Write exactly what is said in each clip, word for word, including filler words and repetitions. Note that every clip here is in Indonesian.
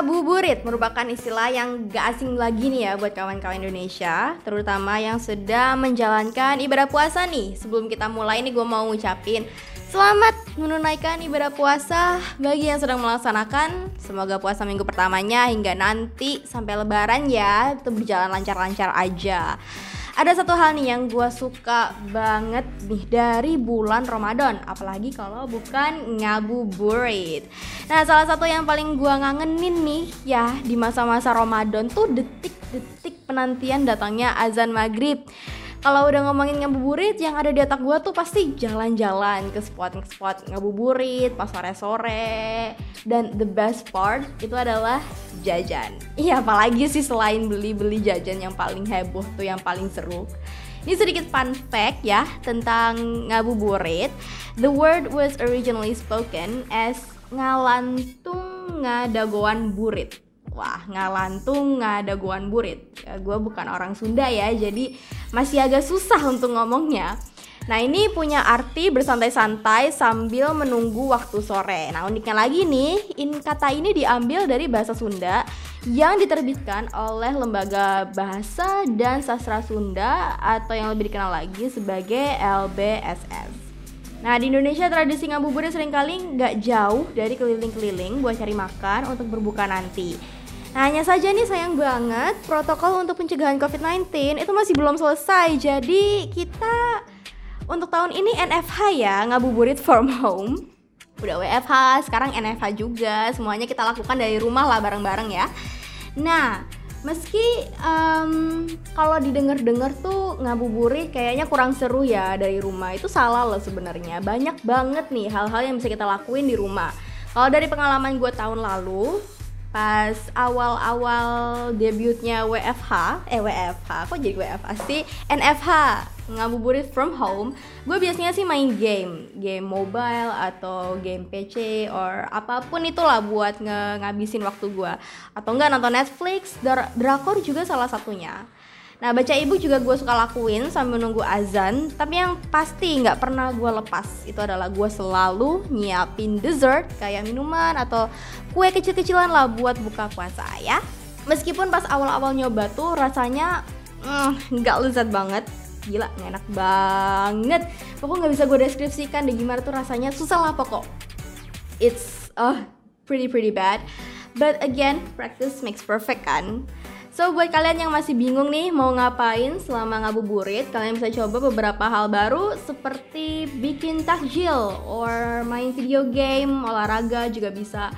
Ngabuburit merupakan istilah yang gak asing lagi nih ya buat kawan-kawan Indonesia, terutama yang sudah menjalankan ibadah puasa nih. Sebelum kita mulai nih, gue mau ngucapin selamat menunaikan ibadah puasa bagi yang sedang melaksanakan. Semoga puasa minggu pertamanya hingga nanti sampai lebaran ya itu berjalan lancar-lancar aja. Ada satu hal nih yang gue suka banget nih dari bulan Ramadan, apalagi kalau bukan ngabuburit. Nah, salah satu yang paling gue ngangenin nih ya di masa-masa Ramadan tuh detik-detik penantian datangnya azan maghrib. Kalau udah ngomongin ngabuburit, yang ada di otak gue tuh pasti jalan-jalan ke spot-spot ngabuburit pas sore-sore. Dan the best part itu adalah jajan. Iya, apalagi sih selain beli-beli jajan yang paling heboh tuh, yang paling seru. Ini sedikit fun fact ya tentang ngabuburit. The word was originally spoken as ngalantung ngadagoan burit. Wah, ngalantung ngadagoan burit. Ya, gue bukan orang Sunda ya, jadi masih agak susah untuk ngomongnya. Nah, ini punya arti bersantai-santai sambil menunggu waktu sore. Nah, uniknya lagi nih, in kata ini diambil dari bahasa Sunda yang diterbitkan oleh Lembaga Bahasa dan Sastra Sunda atau yang lebih dikenal lagi sebagai L B S S. Nah, di Indonesia tradisi ngabuburit seringkali nggak jauh dari keliling-keliling buat cari makan untuk berbuka nanti. Nah, hanya saja nih sayang banget protokol untuk pencegahan covid sembilan belas itu masih belum selesai. Jadi kita untuk tahun ini N F H ya, ngabuburit from home. Udah W F H, sekarang N F H juga. Semuanya kita lakukan dari rumah lah bareng-bareng ya. Nah, meski um, kalau didengar-dengar tuh ngabuburit kayaknya kurang seru ya dari rumah, itu salah loh sebenarnya. Banyak banget nih hal-hal yang bisa kita lakuin di rumah. Kalau dari pengalaman gue tahun lalu, pas awal-awal debutnya W F H, eh W F H, kok jadi W F H sih? N F H, ngabuburit from home. Gue biasanya sih main game, game mobile atau game P C or apapun itulah buat ngabisin waktu gue. Atau enggak nonton Netflix, dra- drakor juga salah satunya. Nah, baca e-book juga gue suka lakuin sambil nunggu azan. Tapi yang pasti nggak pernah gue lepas itu adalah gue selalu nyiapin dessert kayak minuman atau kue kecil-kecilan lah buat buka puasa ya. Meskipun pas awal-awal nyoba tuh rasanya nggak mm, lezat banget. Gila, nggak enak banget. Pokoknya nggak bisa gue deskripsikan deh gimana tuh rasanya, susah lah pokok. It's uh, pretty pretty bad. But again, practice makes perfect kan. So, buat kalian yang masih bingung nih mau ngapain selama ngabuburit, kalian bisa coba beberapa hal baru seperti bikin takjil or main video game, olahraga juga bisa.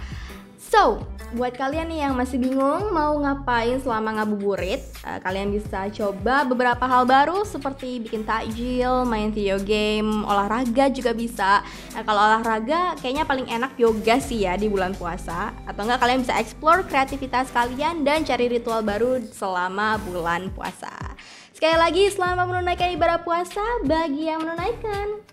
So, buat kalian nih yang masih bingung mau ngapain selama ngabuburit, kalian bisa coba beberapa hal baru seperti bikin takjil, main video game, olahraga juga bisa. Nah, kalau olahraga kayaknya paling enak yoga sih ya di bulan puasa. Atau enggak kalian bisa explore kreativitas kalian dan cari ritual baru selama bulan puasa. Sekali lagi, selamat menunaikan ibadah puasa bagi yang menunaikan.